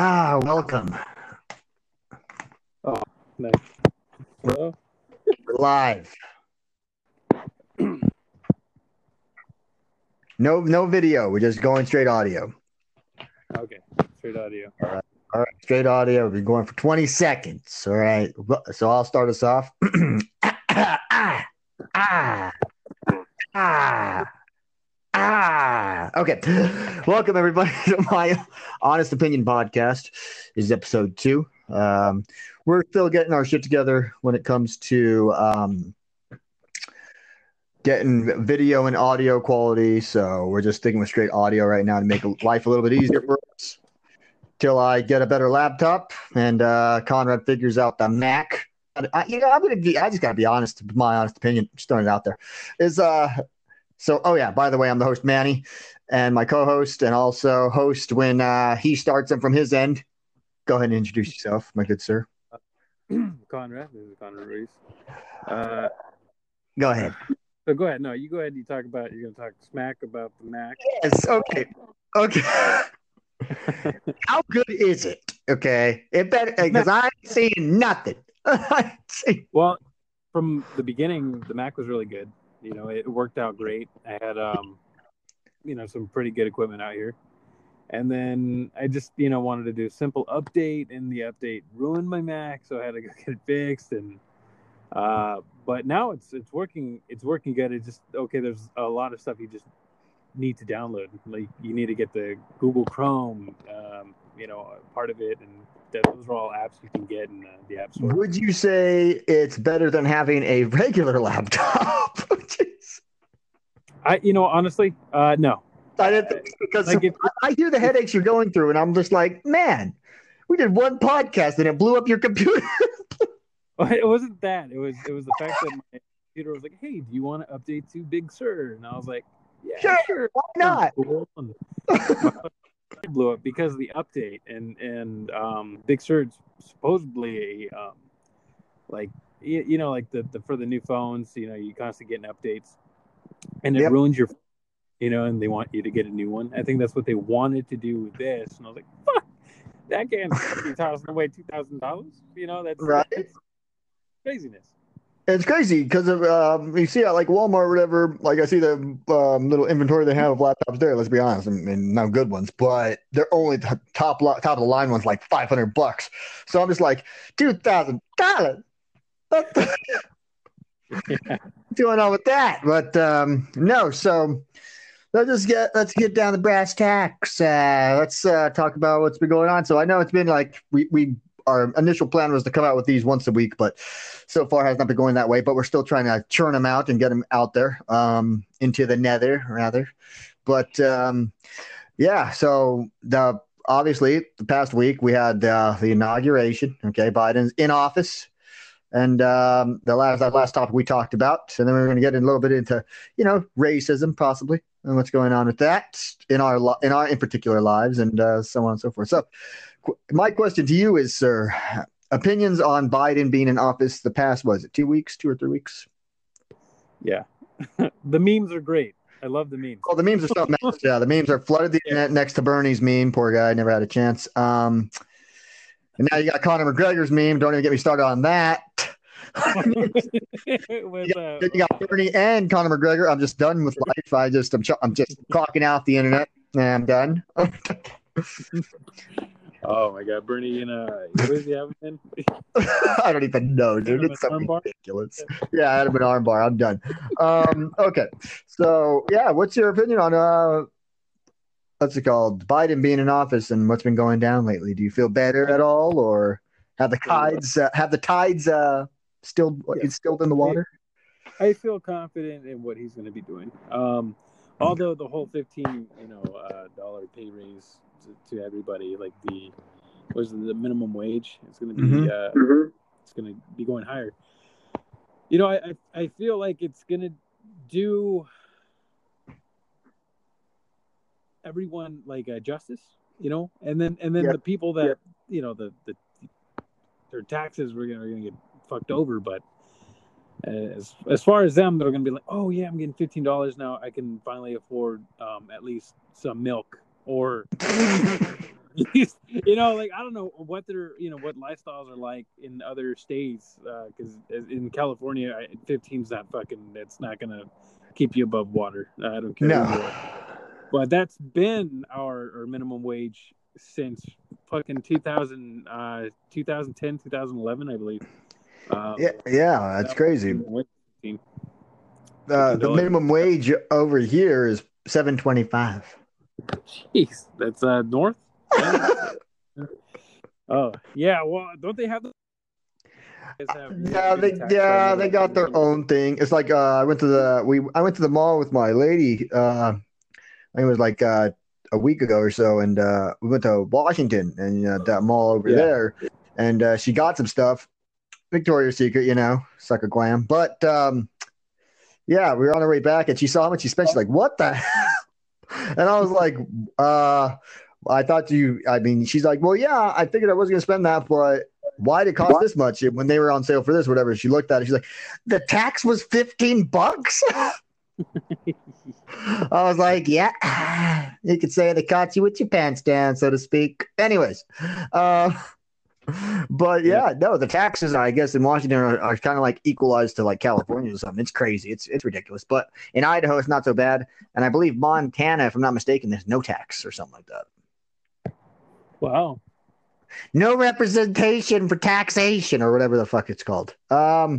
Welcome. Oh, nice. Hello? We're live. No video. We're just going straight audio. Okay, straight audio. All right, straight audio. We're going for 20 seconds. All right, so I'll start us off. Okay, welcome everybody to my Honest Opinion podcast. This is episode 2. We're still getting our shit together when it comes to getting video and audio quality, so we're just sticking with straight audio right now to make life a little bit easier for us till I get a better laptop and Conrad figures out the Mac. I just gotta be honest. My honest opinion, just throwing it out there, is by the way, I'm the host Manny, and my co-host and also host when he starts them from his end. Go ahead and introduce yourself, my good sir. Conrad, this is Conrad Ruiz. Go ahead. So go ahead. No, you go ahead. You talk about. You're gonna talk smack about the Mac. Yes. Okay. How good is it? Okay. It better, because I ain't seeing nothing. Well, from the beginning, the Mac was really good. You know, it worked out great. I had, some pretty good equipment out here, and then I just, wanted to do a simple update, and the update ruined my Mac, so I had to go get it fixed. And but now it's working. It's working good. It's just okay. There's a lot of stuff you just need to download. Like you need to get the Google Chrome, part of it, and those are all apps you can get in the app store. Would you say it's better than having a regular laptop? No. I hear the headaches you're going through, and I'm just like, man, we did one podcast and it blew up your computer. Well, it wasn't that. It was the fact that my computer was like, hey, do you want to update to Big Sur? And I was like, yeah, sure. Why not? Cool. It blew up because of the update, and Big Sur's supposedly for the new phones, you constantly get updates, and it ruins your, and they want you to get a new one. I think that's what they wanted to do with this, and I was like, fuck, that can't be tossing away $2,000. That's right. That's craziness. It's crazy because of you see at like Walmart or whatever, like I see the little inventory they have of laptops there. Let's be honest, I mean, not good ones, but they're only the top of the line ones, like $500. So I'm just like $2,000. What's going on with that? But no, so let's get down to brass tacks. Let's talk about what's been going on. So I know it's been like we. Our initial plan was to come out with these once a week, but so far has not been going that way. But we're still trying to churn them out and get them out there into the nether, rather. But so the past week we had the inauguration. Okay, Biden's in office, and that last topic we talked about, and then we're going to get a little bit into racism possibly and what's going on with that in our in particular lives, and so on and so forth. So. My question to you is, sir, opinions on Biden being in office the past, was it 2 or 3 weeks? Yeah. The memes are great. I love the memes. Oh, the memes are stuff. Yeah, the memes are flooded the internet next to Bernie's meme. Poor guy, never had a chance. And now you got Conor McGregor's meme. Don't even get me started on that. You got Bernie and Conor McGregor. I'm just done with life. I'm just clocking out the internet. I'm done. Oh my God, Bernie and where's he having been? I don't even know, dude. It's so ridiculous. Yeah, I had him an armbar. I'm done. Okay, so what's your opinion on what's it called? Biden being in office and what's been going down lately? Do you feel better at all, or have the tides still instilled in the water? I feel confident in what he's going to be doing. Although the whole $15, dollar pay raise to everybody, like the minimum wage, it's going to be it's going to be going higher. I feel like it's going to do everyone like justice, and then the people that their taxes were going to get fucked over, but. As far as them, they're going to be like, oh yeah, I'm getting $15 now. I can finally afford at least some milk or You know, like, I don't know what their, you know, what lifestyles are like in other states, because in California, 15's not fucking, it's not going to keep you above water. I don't care. No. But that's been our minimum wage since fucking 2010, 2011, I believe. Yeah, that's crazy. The minimum wage over here is $7.25. Jeez, that's north. Oh yeah, well, don't they have? They got their own thing. It's like I went to the mall with my lady. I think it was like a week ago or so, and we went to Washington and that mall over there, and she got some stuff, Victoria's Secret, you know, sucker glam. But yeah, we were on our way back, and she saw how much she spent. She's like, "What the hell?" And I was like, I thought you, I mean, she's like, well, yeah, I figured I wasn't going to spend that, but why did it cost this much when they were on sale for this, whatever. She looked at it. She's like, the tax was $15. I was like, yeah, you could say they caught you with your pants down, so to speak. Anyways. But yeah, no, the taxes, I guess, in Washington are kind of like equalized to like California or something. It's crazy. It's ridiculous. But in Idaho, it's not so bad. And I believe Montana, if I'm not mistaken, there's no tax or something like that. Wow. No representation for taxation or whatever the fuck it's called. I've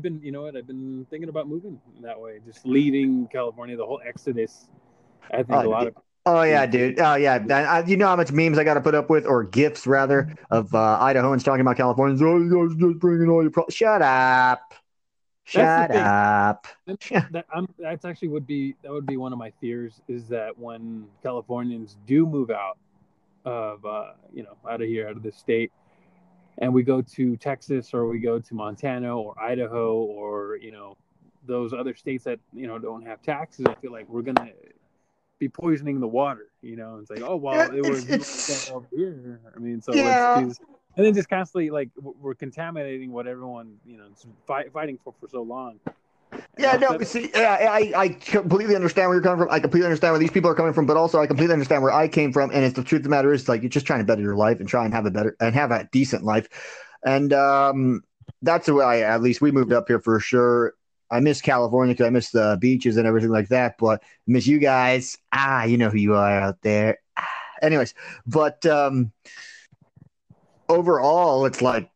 been, you know what? I've been thinking about moving that way, just leaving California, the whole exodus. I think a lot of. Oh, yeah, dude. Oh, yeah. I, you know how much memes I got to put up with, or GIFs, rather, of Idahoans talking about Californians. Oh, you guys just bringing all your problems. Shut up. Shut up. That's actually would be one of my fears, is that when Californians do move out of, out of here, out of the state, and we go to Texas, or we go to Montana or Idaho, or, you know, those other states that, you know, don't have taxes, I feel like we're going to be poisoning the water, you know. It's like, oh, well, it was over here. I mean, so and then just constantly like we're contaminating what everyone, you know, fighting for so long. And I completely understand where you're coming from. I completely understand where these people are coming from, but also I completely understand where I came from. And it's the truth of the matter is, like, you're just trying to better your life and try and have a decent life. And that's the way. At least we moved up here for sure. I miss California because I miss the beaches and everything like that, but I miss you guys. You know who you are out there. Anyways, but overall, it's like,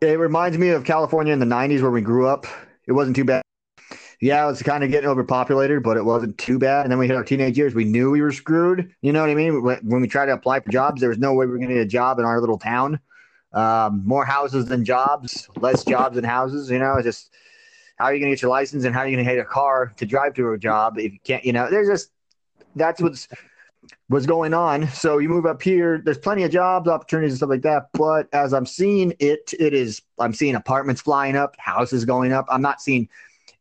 it reminds me of California in the 90s where we grew up. It wasn't too bad. Yeah, it was kind of getting overpopulated, but it wasn't too bad. And then we hit our teenage years. We knew we were screwed. You know what I mean? When we tried to apply for jobs, there was no way we were going to get a job in our little town. More houses than jobs, less jobs than houses, you know. It's just, how are you going to get your license, and how are you going to get a car to drive to a job if you can't, you know? There's just, that's what's going on. So you move up here, there's plenty of jobs, opportunities and stuff like that. But as I'm seeing I'm seeing apartments flying up, houses going up. I'm not seeing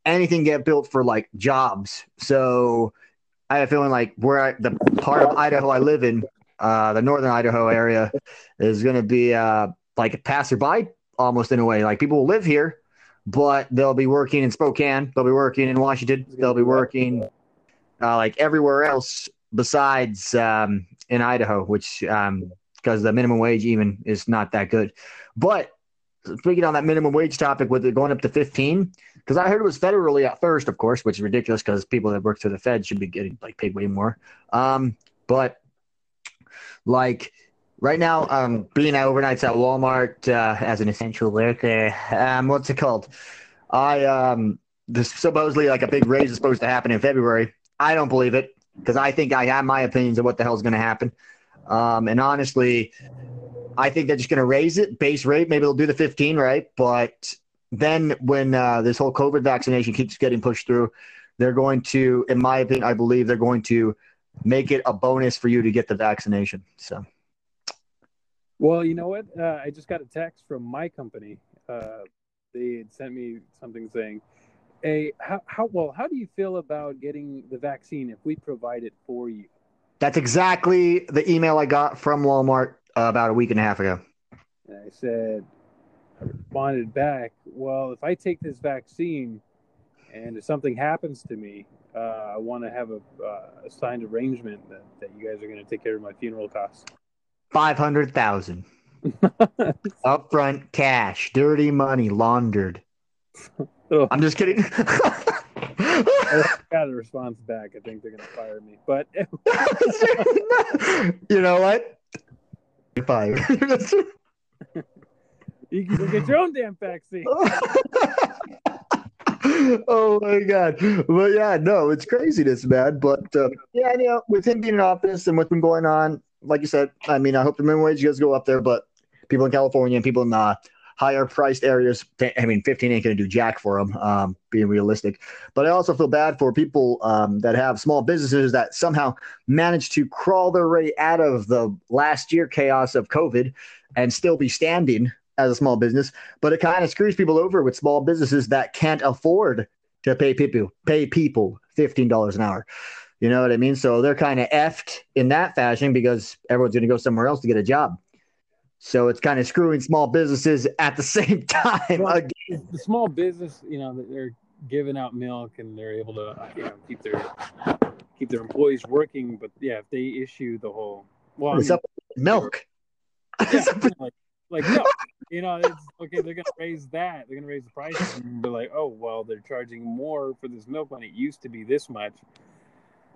anything get built for like jobs. So I have a feeling like the part of Idaho I live in, the northern Idaho area, is going to be, like a passerby almost, in a way. Like, people will live here, but they'll be working in Spokane, they'll be working in Washington, they'll be working like everywhere else besides in Idaho, which because the minimum wage even is not that good. But speaking on that minimum wage topic with it going up to 15, because I heard it was federally at first, of course, which is ridiculous because people that work for the Fed should be getting like paid way more. But like, right now, being at overnights at Walmart as an essential worker, what's it called? This supposedly like a big raise is supposed to happen in February. I don't believe it, because I think I have my opinions of what the hell is going to happen. And honestly, I think they're just going to raise it, base rate. Maybe they'll do the 15, right? But then when this whole COVID vaccination keeps getting pushed through, they're going to, in my opinion, I believe they're going to make it a bonus for you to get the vaccination. So. Well, you know what? I just got a text from my company. They had sent me something saying, "Hey, how do you feel about getting the vaccine if we provide it for you?" That's exactly the email I got from Walmart about a week and a half ago. And I responded back, "Well, if I take this vaccine and if something happens to me, I want to have a signed arrangement that you guys are going to take care of my funeral costs. $500,000 upfront cash, dirty money laundered. I'm just kidding. I got a response back. I think they're going to fire me, but you know what? You're fired. You can get your own damn vaccine. Oh my God. Well, yeah, no, it's craziness, man. But yeah, you know, with him being in office and what's been going on, like you said, I mean, I hope the minimum wage does go up there, but people in California and people in higher priced areas, I mean, 15 ain't going to do jack for them, being realistic. But I also feel bad for people that have small businesses that somehow managed to crawl their way out of the last year chaos of COVID and still be standing as a small business. But it kind of screws people over with small businesses that can't afford to pay people $15 an hour. You know what I mean? So they're kind of effed in that fashion because everyone's going to go somewhere else to get a job. So it's kind of screwing small businesses at the same time. Well, again. The small business, you know, they're giving out milk and they're able to, you know, keep their employees working. But yeah, if they issue the whole, well, it's up milk. Yeah, like no, you know, it's okay. They're gonna raise that. They're gonna raise the price. And they're like, oh well, they're charging more for this milk when it used to be this much.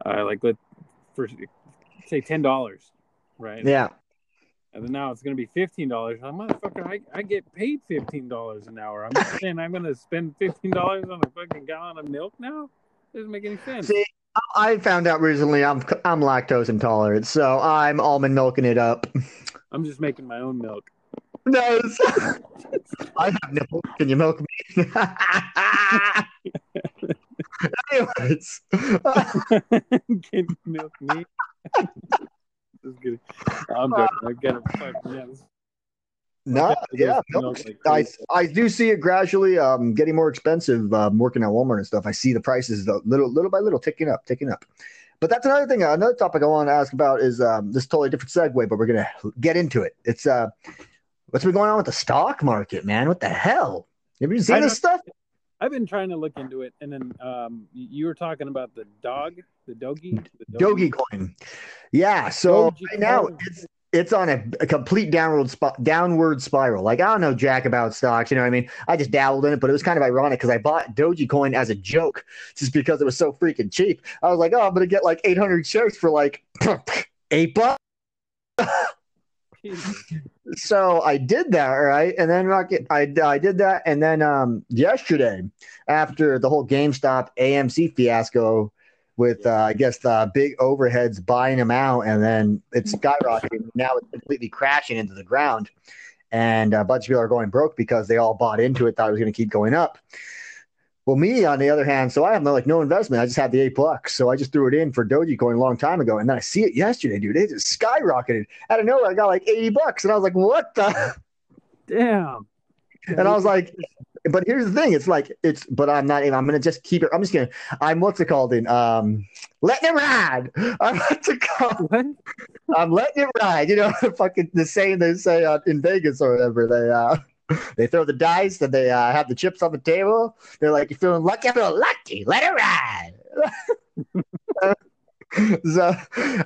Like let's say $10, right? Yeah. And then now it's going to be $15. I'm motherfucker. I get paid $15 an hour. I'm not saying I'm going to spend $15 on a fucking gallon of milk now. It doesn't make any sense. See, I found out recently I'm lactose intolerant, so I'm almond milking it up. I'm just making my own milk. No, I have nipples. Can you milk me? Anyways, can you milk me? Just kidding. I'm joking. I've got a fucking yes. No, yeah. Milk. I do see it gradually getting more expensive working at Walmart and stuff. I see the prices though, little by little ticking up. But that's another thing. Another topic I want to ask about is this is totally different segue, but we're going to get into it. It's what's been going on with the stock market, man? What the hell? Have you seen this stuff? I've been trying to look into it, and then you were talking about the Dogecoin. Yeah, so Dogecoin. Right now it's on a complete downward spiral. Like, I don't know jack about stocks, you know what I mean? I just dabbled in it, but it was kind of ironic because I bought Dogecoin as a joke just because it was so freaking cheap. I was like, oh, I'm going to get like 800 shares for like $8. So I did that, right? And then I did that, and then yesterday, after the whole GameStop AMC fiasco with I guess the big overheads buying them out, and then it's skyrocketing. Now it's completely crashing into the ground, and a bunch of people are going broke because they all bought into it, thought it was going to keep going up. Well, me on the other hand, so I have no investment. I just had the $8, so I just threw it in for Dogecoin a long time ago, and then I see it yesterday, dude. It just skyrocketed out of nowhere. I got like $80, and I was like, "What the damn?" And I was like, "But here's the thing. It's like it's, but I'm not. I'm gonna just keep it. I'm just gonna. I'm what's it called in? Letting it ride. I'm letting it ride. You know, fucking the saying they say in Vegas or whatever they They throw the dice and they have the chips on the table. They're like, "You feeling lucky? I feel lucky. Let it ride." So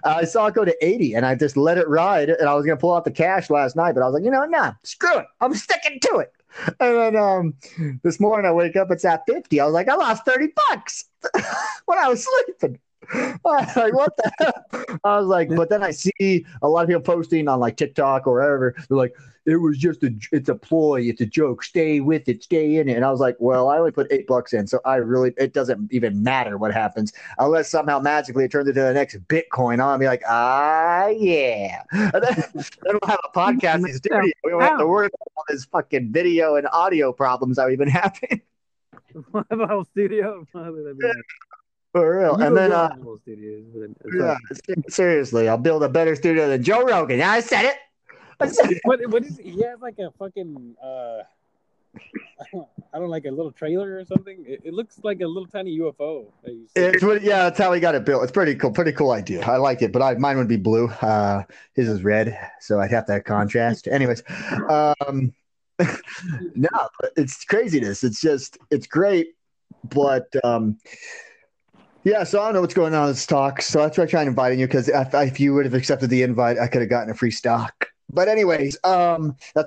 I saw it go to 80, and I just let it ride. And I was gonna pull out the cash last night, but I was like, you know, nah, screw it. I'm sticking to it. And then this morning I wake up, it's at 50. I was like, I lost $30 when I was sleeping. I was like, what the hell? I was like, but then I see a lot of people posting on like TikTok or wherever. They're like, it was just it's a ploy. It's a joke. Stay with it. Stay in it. And I was like, well, I only put $8 in. So it doesn't even matter what happens unless somehow magically it turns into the next Bitcoin. I'll be like, yeah. And then we'll have a podcast in studio. We won't have to worry about all this fucking video and audio problems that we've been having. We'll have a whole studio. For real. And then, seriously, I'll build a better studio than Joe Rogan. I said it. What is he has like a fucking I don't like a little trailer or something. It looks like a little tiny UFO. That's how he got it built. It's pretty cool. Pretty cool idea. I like it, but mine would be blue. His is red, so I'd have that contrast. Anyways, no, but it's craziness. It's just it's great, but Yeah, so I don't know what's going on in this talk. So that's why I tried inviting you, because if you would have accepted the invite, I could have gotten a free stock. But anyways, that's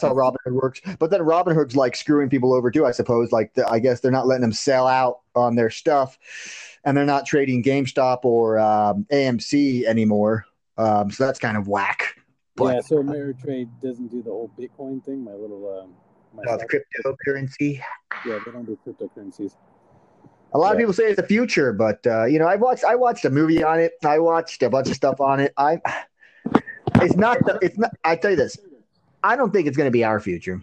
how Robinhood works. But then Robinhood's like screwing people over too, I suppose. Like, I guess they're not letting them sell out on their stuff, and they're not trading GameStop or AMC anymore. So that's kind of whack. But, yeah, so Ameritrade doesn't do the old Bitcoin thing. My little the cryptocurrency. Yeah, they don't do cryptocurrencies. A lot of people say it's the future, but you know, I watched a movie on it. I watched a bunch of stuff on it. It's not. I tell you this, I don't think it's going to be our future.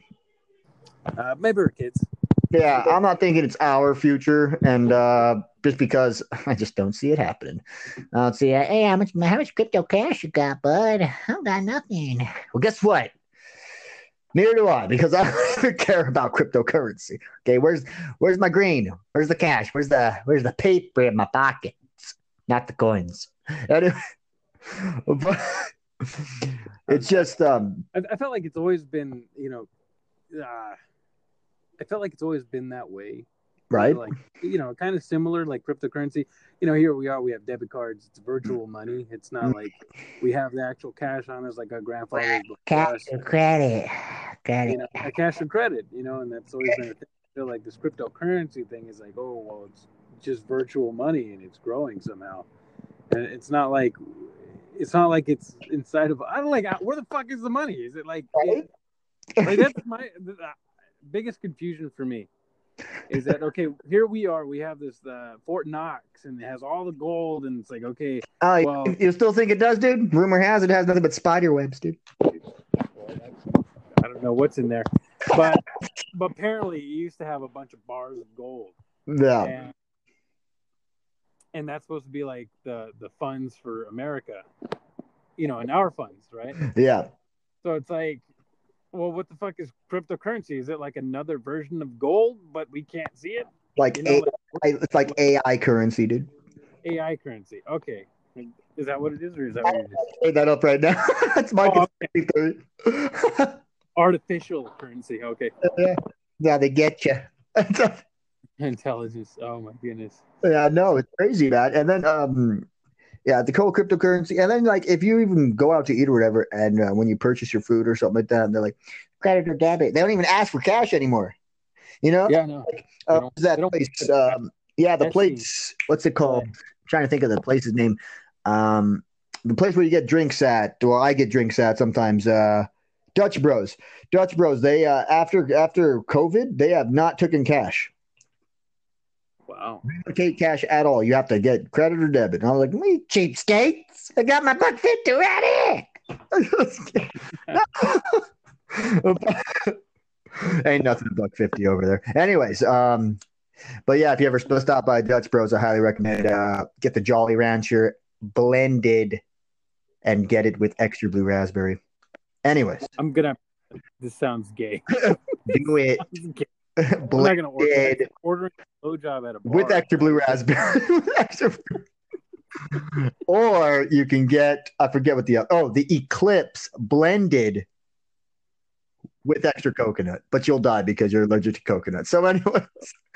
Maybe our kids. Yeah, I'm not thinking it's our future, and just because I just don't see it happening. I don't see. Hey, how much crypto cash you got, bud? I got nothing. Well, guess what? Neither do I, because I don't care about cryptocurrency. Okay, where's my green? Where's the cash? Where's the paper in my pockets? Not the coins. Anyway, but it's just I felt like it's always been, you know, I felt like it's always been that way. Right. Like, you know, kind of similar, like cryptocurrency. You know, here we are, we have debit cards. It's virtual money. It's not like we have the actual cash on us, like our grandfather's. Cash or credit. You know, a cash or credit, you know, and that's always been a thing. I feel like this cryptocurrency thing is like, oh, well, it's just virtual money and it's growing somehow. And it's not like it's inside of, I don't like, where the fuck is the money? Is it like, like that's my biggest confusion for me. Is that okay? Here we are. We have this Fort Knox, and it has all the gold, and it's like, okay. Well, you still think it does, dude? Rumor has it has nothing but spider webs, dude. I don't know what's in there, but apparently, it used to have a bunch of bars of gold. Yeah, and that's supposed to be like the funds for America, you know, and our funds, right? Yeah. So it's like, well, what the fuck is cryptocurrency? Is it like another version of gold, but we can't see it? Like, you know, it's like AI currency, dude. AI currency. Okay. Is that what it is, or is that what it is? I'll put that up right now. That's my conspiracy theory. Artificial currency. Okay. Yeah, they get you. Intelligence. Oh, my goodness. Yeah, no, it's crazy, man. And then, yeah, the cold cryptocurrency. And then, like, if you even go out to eat or whatever, and when you purchase your food or something like that, and they're like, credit or debit. They don't even ask for cash anymore. You know? Yeah, no. Like, that place? The place. What's it called? Yeah. I'm trying to think of the place's name. The place where you get drinks at. Well, I get drinks at sometimes. Dutch Bros. Dutch Bros. They after COVID, they have not taken cash. Wow. You take cash at all. You have to get credit or debit. And I was like, me cheapskates. I got my $1.50 right here. Ain't nothing but $1.50 over there. Anyways, but yeah, if you ever stop by Dutch Bros, I highly recommend get the Jolly Rancher blended and get it with extra blue raspberry. Anyways. I'm gonna this sounds gay. Do it. I'm not gonna ordering a blowjob at a bar with extra blue raspberry. Or you can get the Eclipse blended with extra coconut, but you'll die because you're allergic to coconut. So, anyways,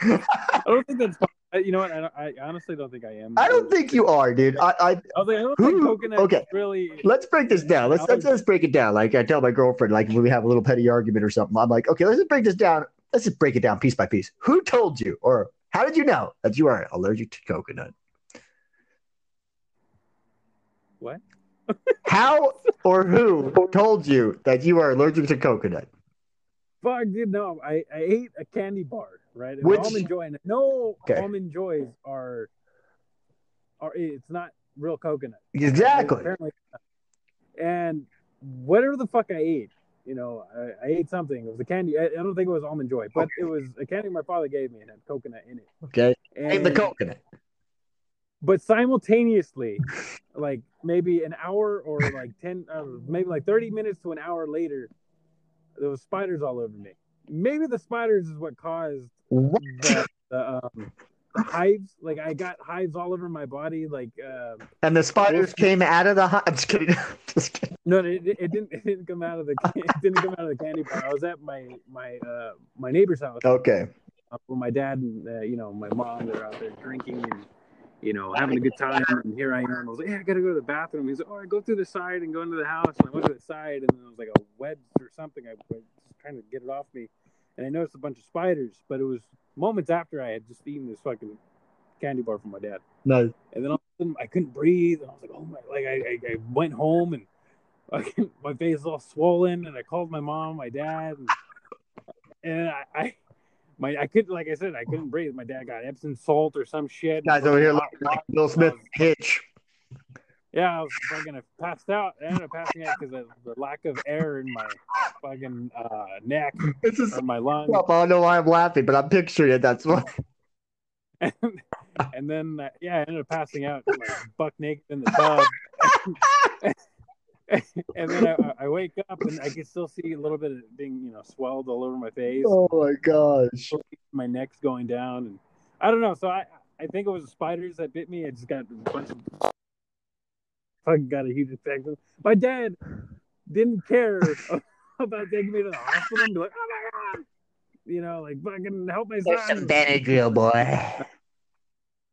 I don't think that's. You know what? I honestly don't think I am. I don't think you are, dude. I don't think coconut is really. Let's break this down. Let's break it down. Like I tell my girlfriend, like when we have a little petty argument or something, I'm like, okay, let's just break this down. Let's just break it down piece by piece. Who told you, or how did you know that you are allergic to coconut? What? How or who told you that you are allergic to coconut? Fuck, dude, no. I ate a candy bar, right? Which almond joy. No, okay. Almond joys are it's not real coconut. Exactly. Apparently, and whatever the fuck I ate. You know, I ate something. It was a candy. I don't think it was almond joy, but it was a candy my father gave me and had coconut in it. Okay. And ate the coconut. But simultaneously, like maybe an hour or like 30 minutes to an hour later, there was spiders all over me. Maybe the spiders is what caused the hives. Like I got hives all over my body. Like and the spiders came out of the hive. I'm just kidding. No, it didn't come out of the. It didn't come out of the candy bar. I was at my neighbor's house. Okay. Where my dad and my mom, they're out there drinking and you know, having a good time. And here I am. I was like, yeah, I got to go to the bathroom. He's like, all right, go through the side and go into the house. And I went to the side, and there was like a web or something. I was trying to get it off me. And I noticed a bunch of spiders, but it was moments after I had just eaten this fucking candy bar from my dad. No. And then all of a sudden I couldn't breathe. And I was like, oh my, like I went home and my face was all swollen. And I called my mom, my dad. And I couldn't, like I said, I couldn't breathe. My dad got Epsom salt or some shit. Guys over here like Bill Smith Hitch. Yeah, I was fucking passed out. I ended up passing out because of the lack of air in my fucking neck or my lungs. Well, I don't know why I'm laughing, but I'm picturing it. That's why. And then, yeah, I ended up passing out like buck naked in the tub. And then I wake up and I can still see a little bit of it being, you know, swelled all over my face. Oh my gosh! My neck's going down, and I don't know. So I think it was the spiders that bit me. I just got a bunch of fucking got a huge infection. My dad didn't care about taking me to the hospital and be like, oh my god, you know, like fucking help my son. There's some Benadryl, boy.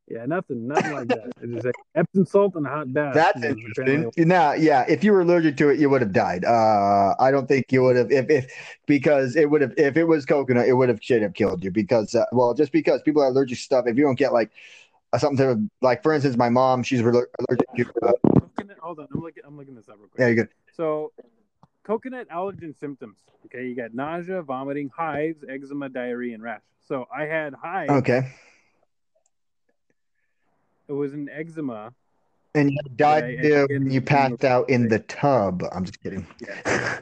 Yeah, nothing like that. It's just like Epsom salt and a hot bath. That's interesting. Now, yeah, if you were allergic to it, you would have died. I don't think you would have because it would have, if it was coconut, it would have should have killed you because just because people are allergic to stuff, if you don't get like something sort of, like for instance, my mom, she's allergic to coconut. Hold on, I'm looking this up real quick. Yeah, you're good. So, coconut allergen symptoms. Okay, you got nausea, vomiting, hives, eczema, diarrhea, and rash. So I had hives. Okay. It was an eczema. And you died there and you passed out in the tub. I'm just kidding. Yeah.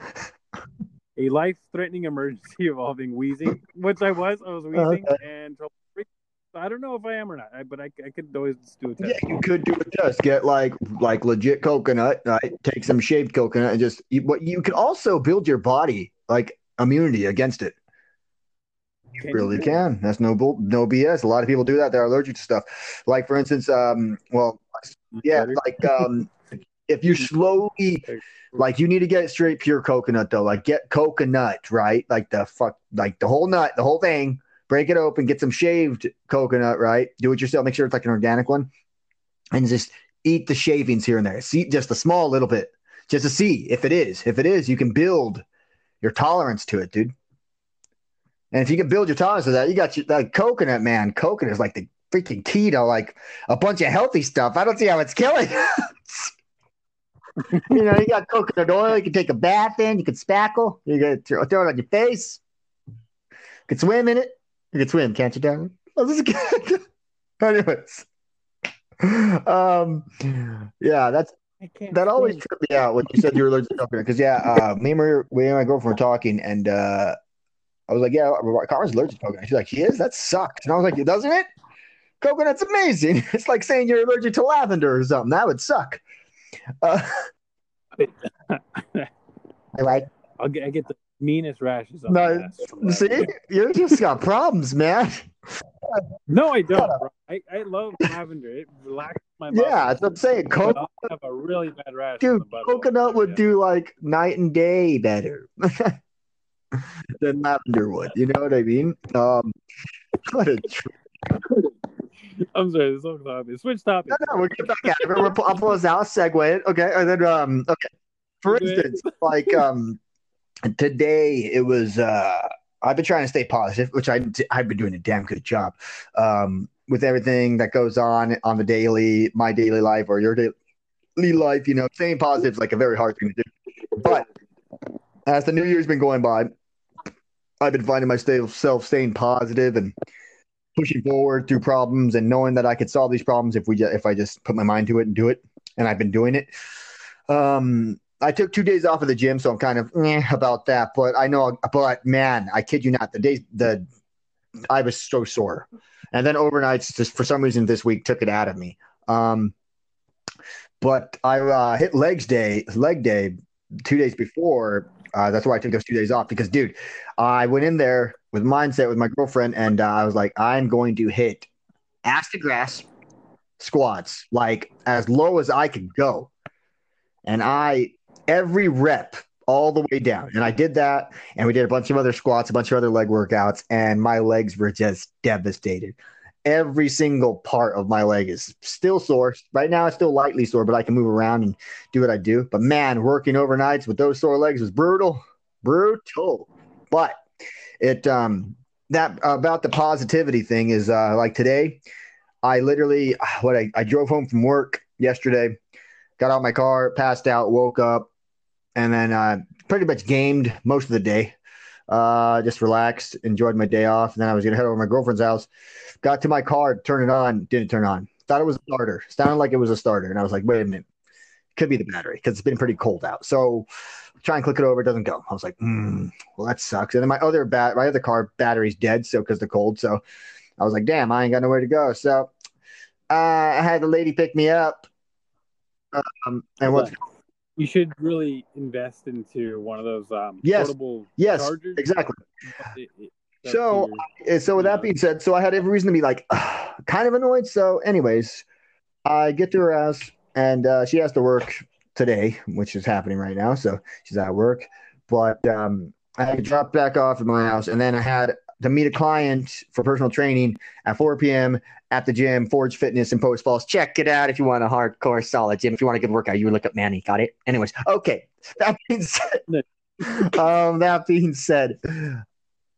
A life-threatening emergency involving wheezing, which I was wheezing and trouble breathing. So I don't know if I am or not, but I could always just do a test. Yeah, you could do a test. Get like legit coconut, right? Take some shaved coconut and just eat. But you can also build your body like immunity against it. You really can. That's no BS. A lot of people do that. They're allergic to stuff. Like, for instance, if you slowly, like, you need to get straight pure coconut, though. Like, get coconut, right? Like, the whole nut, the whole thing. Break it open. Get some shaved coconut, right? Do it yourself. Make sure it's, like, an organic one. And just eat the shavings here and there. See, just a small little bit. Just to see if it is. If it is, you can build your tolerance to it, dude. And if you can build your tolerance to that, you got your like coconut, man. Coconut is like the freaking key to like a bunch of healthy stuff. I don't see how it's killing. You know, you got coconut oil. You can take a bath in. You can spackle. You can throw it on your face. You can swim in it. You can swim, can't you, darling? Oh, this is good. Anyways, yeah, that's. That always tripped me out when you said you were allergic to coconut because yeah, me and my girlfriend were talking and. I was like, yeah, Connor's allergic to coconut. She's like, she is? That sucks. And I was like, doesn't it? Coconut's amazing. It's like saying you're allergic to lavender or something. That would suck. I get the meanest rashes on my ass. See? You just got problems, man. No, I don't. I love lavender. It relaxes my body. Yeah, that's what I'm saying. Coconut, I have a really bad rash. Dude, coconut would do like night and day better. Than lavender wood, you know what I mean? What a I'm sorry, this is so obvious. Switch topics. No, we'll get back at it. I'll pull this out, segue it, okay? And then, okay. For instance, like today, it was. I've been trying to stay positive, which I've been doing a damn good job with everything that goes on the daily, my daily life or your daily life. You know, staying positive is like a very hard thing to do, but. As the new year's been going by, I've been finding myself staying positive and pushing forward through problems and knowing that I could solve these problems if I just put my mind to it and do it. And I've been doing it. I took 2 days off of the gym, so I'm kind of about that. But I know, but man, I kid you not, I was so sore, and then overnight, just for some reason this week took it out of me. But I hit leg day 2 days before. That's why I took those 2 days off because, dude, I went in there with mindset with my girlfriend and I was like, I'm going to hit ass to grass squats, like as low as I could go. And every rep all the way down. And I did that and we did a bunch of other squats, a bunch of other leg workouts and my legs were just devastated. every single part of my leg is still sore. Right now, it's still lightly sore, but I can move around and do what I do. But man, working overnights with those sore legs was brutal, brutal. But it that about the positivity thing is like today, I literally I drove home from work yesterday, got out of my car, passed out, woke up, and then pretty much gamed most of the day. Just relaxed, enjoyed my day off, and then I was gonna head over to my girlfriend's house. Got to my car, turn it on, didn't turn on. Thought it was a starter. Sounded like it was a starter, and I was like, wait a minute, could be the battery because it's been pretty cold out. So try and click it over, it doesn't go. I was like, well, that sucks. And then my other car battery's dead, so because the cold. So I was like, damn, I ain't got nowhere to go. So I had the lady pick me up. And what's You should really invest into one of those portable chargers. Yes, exactly. So with that being said, so I had every reason to be like kind of annoyed. So anyways, I get to her house, and she has to work today, which is happening right now. So she's at work. But I dropped back off at my house, and then I had to meet a client for personal training at 4 p.m. at the gym, Forge Fitness in Post Falls. Check it out if you want a hardcore, solid gym. If you want a good workout, you look up Manny. Got it? Anyways, okay. That being said,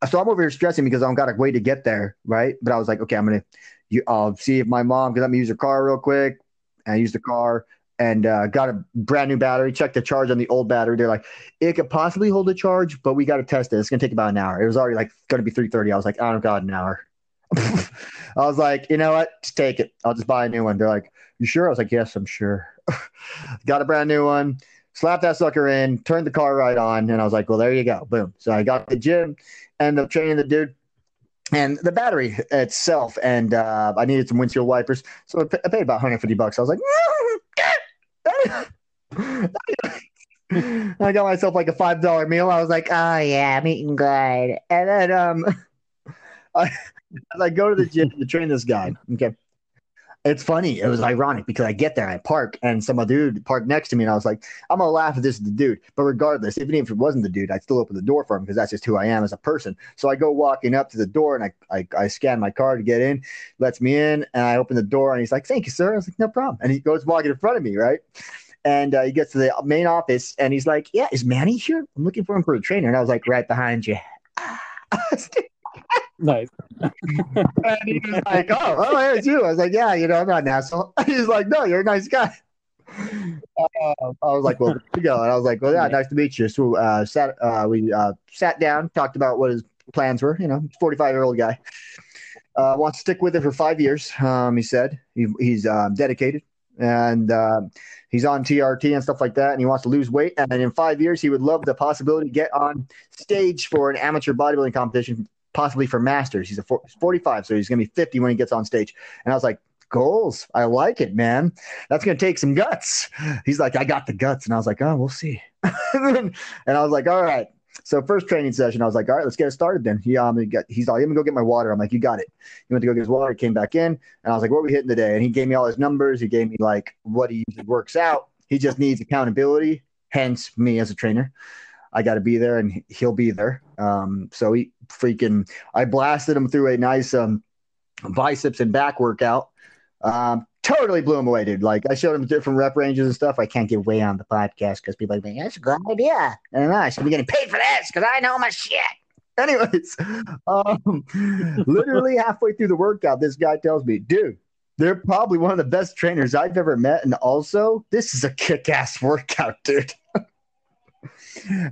so I'm over here stressing because I don't got a way to get there, right? But I was like, okay, I'll see if my mom can let me use her car real quick. And I used the car and got a brand new battery. Checked the charge on the old battery. They're like, it could possibly hold a charge, but we got to test it. It's gonna take about an hour. It was already like gonna be 3:30. I was like, oh god, an hour. I was like, you know what? Just take it. I'll just buy a new one. They're like, you sure? I was like, yes, I'm sure. Got a brand new one. Slapped that sucker in. Turned the car right on. And I was like, well, there you go. Boom. So I got to the gym. Ended up training the dude. And the battery itself. And I needed some windshield wipers. So I paid about $150. I was like, I got myself like a $5 meal. I was like, oh yeah, I'm eating good. And then I go to the gym to train this guy. Okay. It's funny. It was ironic because I get there, I park, and some other dude parked next to me, and I was like, I'm going to laugh at this dude. But regardless, even if it wasn't the dude, I'd still open the door for him because that's just who I am as a person. So I go walking up to the door, and I scan my card to get in, lets me in, and I open the door, and he's like, thank you, sir. I was like, no problem. And he goes walking in front of me, right? And he gets to the main office, and he's like, yeah, is Manny here? I'm looking for him for a trainer. And I was like, right behind you. Nice. And he was like, oh, there's you. I was like, yeah, I'm not an asshole. He's like, no, you're a nice guy. I was like, well, there you go. And I was like, well, yeah, nice to meet you. So we sat down, talked about what his plans were. 45-year-old guy. Wants to stick with it for 5 years, he said. He's dedicated. And he's on TRT and stuff like that, and he wants to lose weight. And in 5 years, he would love the possibility to get on stage for an amateur bodybuilding competition, possibly for masters. He's 45, so he's going to be 50 when he gets on stage. And I was like, goals. I like it, man. That's going to take some guts. He's like, I got the guts. And I was like, oh, we'll see. And I was like, all right. So first training session, I was like, all right, let's get it started then. He's like, let me go get my water. I'm like, you got it. He went to go get his water, came back in, and I was like, what are we hitting today? And he gave me all his numbers. He gave me like what he works out. He just needs accountability, hence me as a trainer. I got to be there, and he'll be there. So I blasted him through a nice biceps and back workout. Totally blew him away, dude. Like, I showed him different rep ranges and stuff. I can't give away on the podcast because people are like, that's a good idea. I don't know. I should be getting paid for this because I know my shit. Anyways, literally halfway through the workout, this guy tells me, dude, they're probably one of the best trainers I've ever met. And also, this is a kick-ass workout, dude.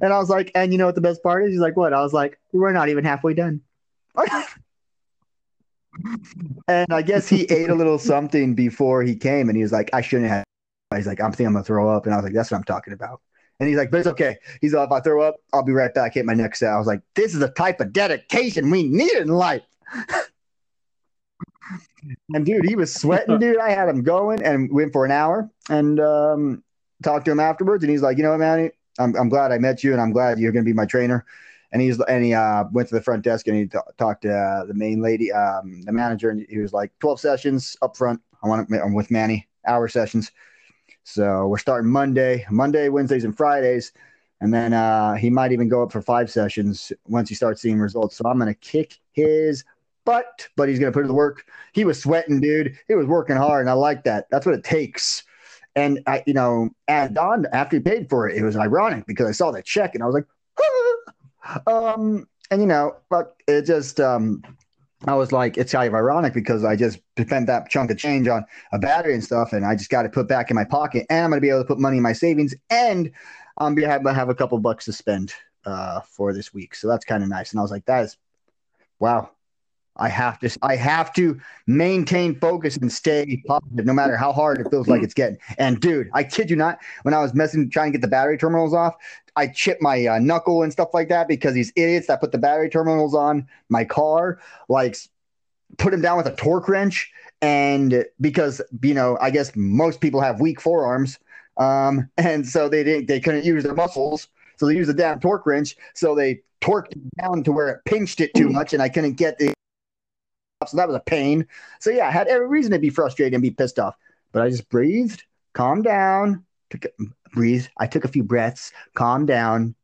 And I was like, and you know what the best part is? He's like, what? I was like, we're not even halfway done. And I guess he ate a little something before he came, and he was like, I shouldn't have. He's like, I'm thinking I'm going to throw up. And I was like, that's what I'm talking about. And he's like, but it's okay. He's like, if I throw up, I'll be right back, hit my next set. I was like, this is the type of dedication we need in life. And, dude, he was sweating, dude. I had him going and went for an hour and talked to him afterwards. And he's like, you know what, man, I'm glad I met you, and I'm glad you're going to be my trainer. And he went to the front desk, and he talked to the main lady, the manager, and he was like, 12 sessions up front. I'm with Manny, hour sessions. So we're starting Monday, Wednesdays, and Fridays. And then he might even go up for 5 sessions once he starts seeing results. So I'm going to kick his but he's going to put in the work. He was sweating, dude. He was working hard, and I like that. That's what it takes. And I, you know, at dawn after he paid for it, it was ironic because I saw that check and I was like, ah! And you know, but it just, I was like, it's kind of ironic because I just spent that chunk of change on a battery and stuff, and I just got to put back in my pocket, and I'm going to be able to put money in my savings, and I'm going to have a couple bucks to spend for this week. So that's kind of nice. And I was like, that is, wow. I have to maintain focus and stay positive no matter how hard it feels like it's getting. And dude, I kid you not, when I was trying to get the battery terminals off, I chipped my knuckle and stuff like that because these idiots that put the battery terminals on my car, like put them down with a torque wrench. And because, you know, I guess most people have weak forearms. And so they couldn't use their muscles. So they used a damn torque wrench. So they torqued it down to where it pinched it too much and I couldn't get the. So that was a pain. So yeah, I had every reason to be frustrated and be pissed off. But I just breathed, calmed down, I took a few breaths, calmed down,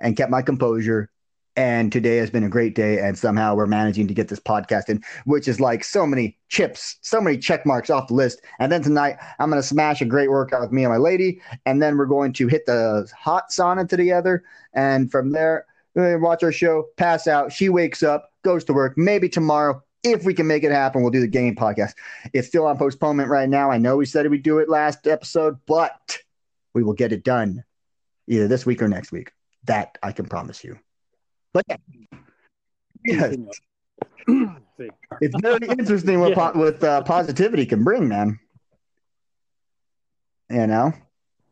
and kept my composure. And today has been a great day. And somehow we're managing to get this podcast in, which is like so many chips, so many check marks off the list. And then tonight I'm going to smash a great workout with me and my lady. And then we're going to hit the hot sauna together. And from there, watch our show, pass out. She wakes up, goes to work, maybe tomorrow. If we can make it happen, we'll do the game podcast. It's still on postponement right now. I know we said we'd do it last episode, but we will get it done either this week or next week. That I can promise you. But yeah. It's very interesting what positivity can bring, man. You know,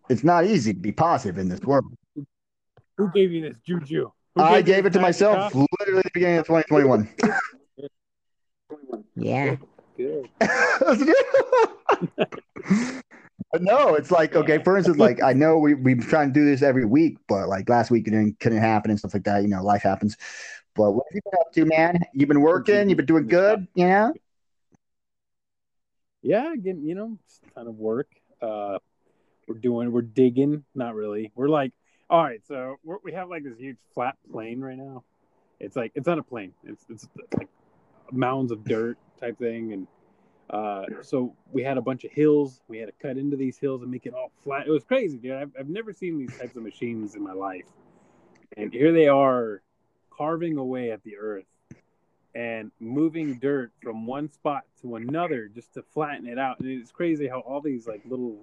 it's not easy to be positive in this world. Who gave you this juju? I gave it to myself literally at the beginning of 2021. Yeah. Good. No, it's like, okay, for instance, like I know we've been trying to do this every week, but like last week it couldn't happen and stuff like that. You know, life happens. But what have you been up to, man? You've been working, you've been doing good, you know? Yeah, again, you know, it's a ton of work. We're digging, not really. We're like, all right, so we have like this huge flat plain right now. It's like it's not a plain. It's like mounds of dirt type thing, and so we had a bunch of hills. We had to cut into these hills and make it all flat. It was crazy, dude. I've never seen these types of machines in my life, and here they are carving away at the earth and moving dirt from one spot to another just to flatten it out. And it's crazy how all these like little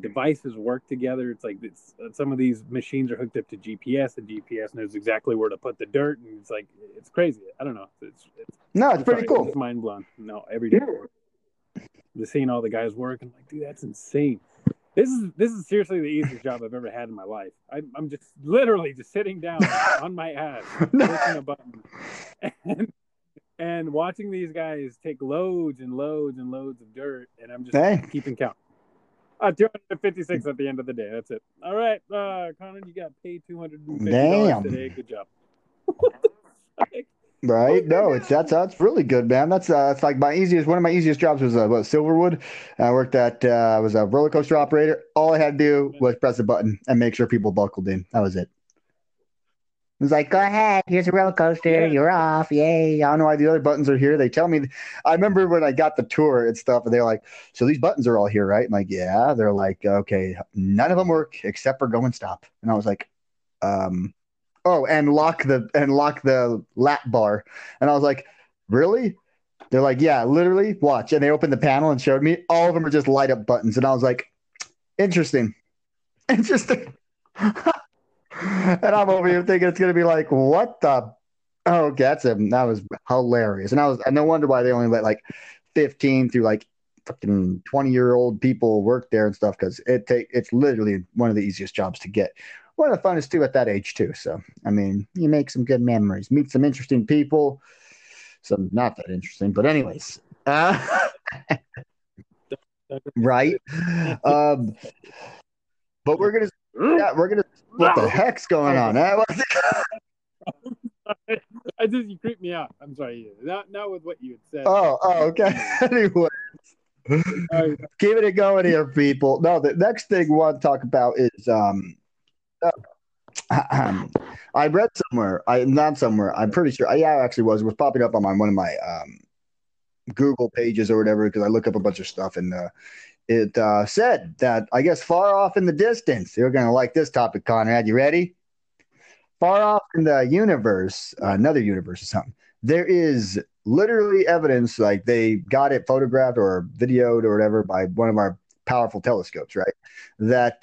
devices work together. It's like some of these machines are hooked up to GPS, and GPS knows exactly where to put the dirt, and it's like it's crazy. I don't know. It's pretty cool. It's mind blown. No, every day, seeing all the guys work, I'm like, dude, that's insane. This is seriously the easiest job I've ever had in my life. I'm just literally just sitting down on my ass, pushing a button, and watching these guys take loads and loads and loads of dirt, and I'm just keeping count. 256 at the end of the day. That's it. All right, Connor, you got paid $250 today. Good job. Right? No, that's really good, man. That's like one of my easiest jobs was Silverwood. I worked at I was a roller coaster operator. All I had to do was press a button and make sure people buckled in. That was it. It was like, go ahead, here's a roller coaster, You're off, yay. I don't know why the other buttons are here. They tell me, I remember when I got the tour and stuff, and they're like, so these buttons are all here, right? I'm like, yeah. They're like, okay, none of them work except for go and stop. And I was like, and lock the lap bar. And I was like, really? They're like, yeah, literally, watch. And they opened the panel and showed me, all of them are just light up buttons. And I was like, interesting. And I'm over here thinking it's gonna be like, what the? Oh, that's him. That was hilarious. And I no wonder why they only let like 15 through like fucking 20-year-old people work there and stuff, because it's literally one of the easiest jobs to get. One of the funnest too at that age too. So I mean, you make some good memories, meet some interesting people, some not that interesting, but anyways. Right. But we're gonna. Yeah, we're gonna. What the heck's going on? You creeped me out. I'm sorry. Not with what you had said. Oh, okay. Anyways, keeping it going here, people. No, the next thing we want to talk about is I read somewhere, I'm pretty sure. It was popping up on my, one of my Google pages or whatever, because I look up a bunch of stuff, and it said that, I guess, far off in the distance, you're going to like this topic, Conrad. You ready? Far off in the universe, another universe or something, there is literally evidence, like they got it photographed or videoed or whatever by one of our powerful telescopes, right? That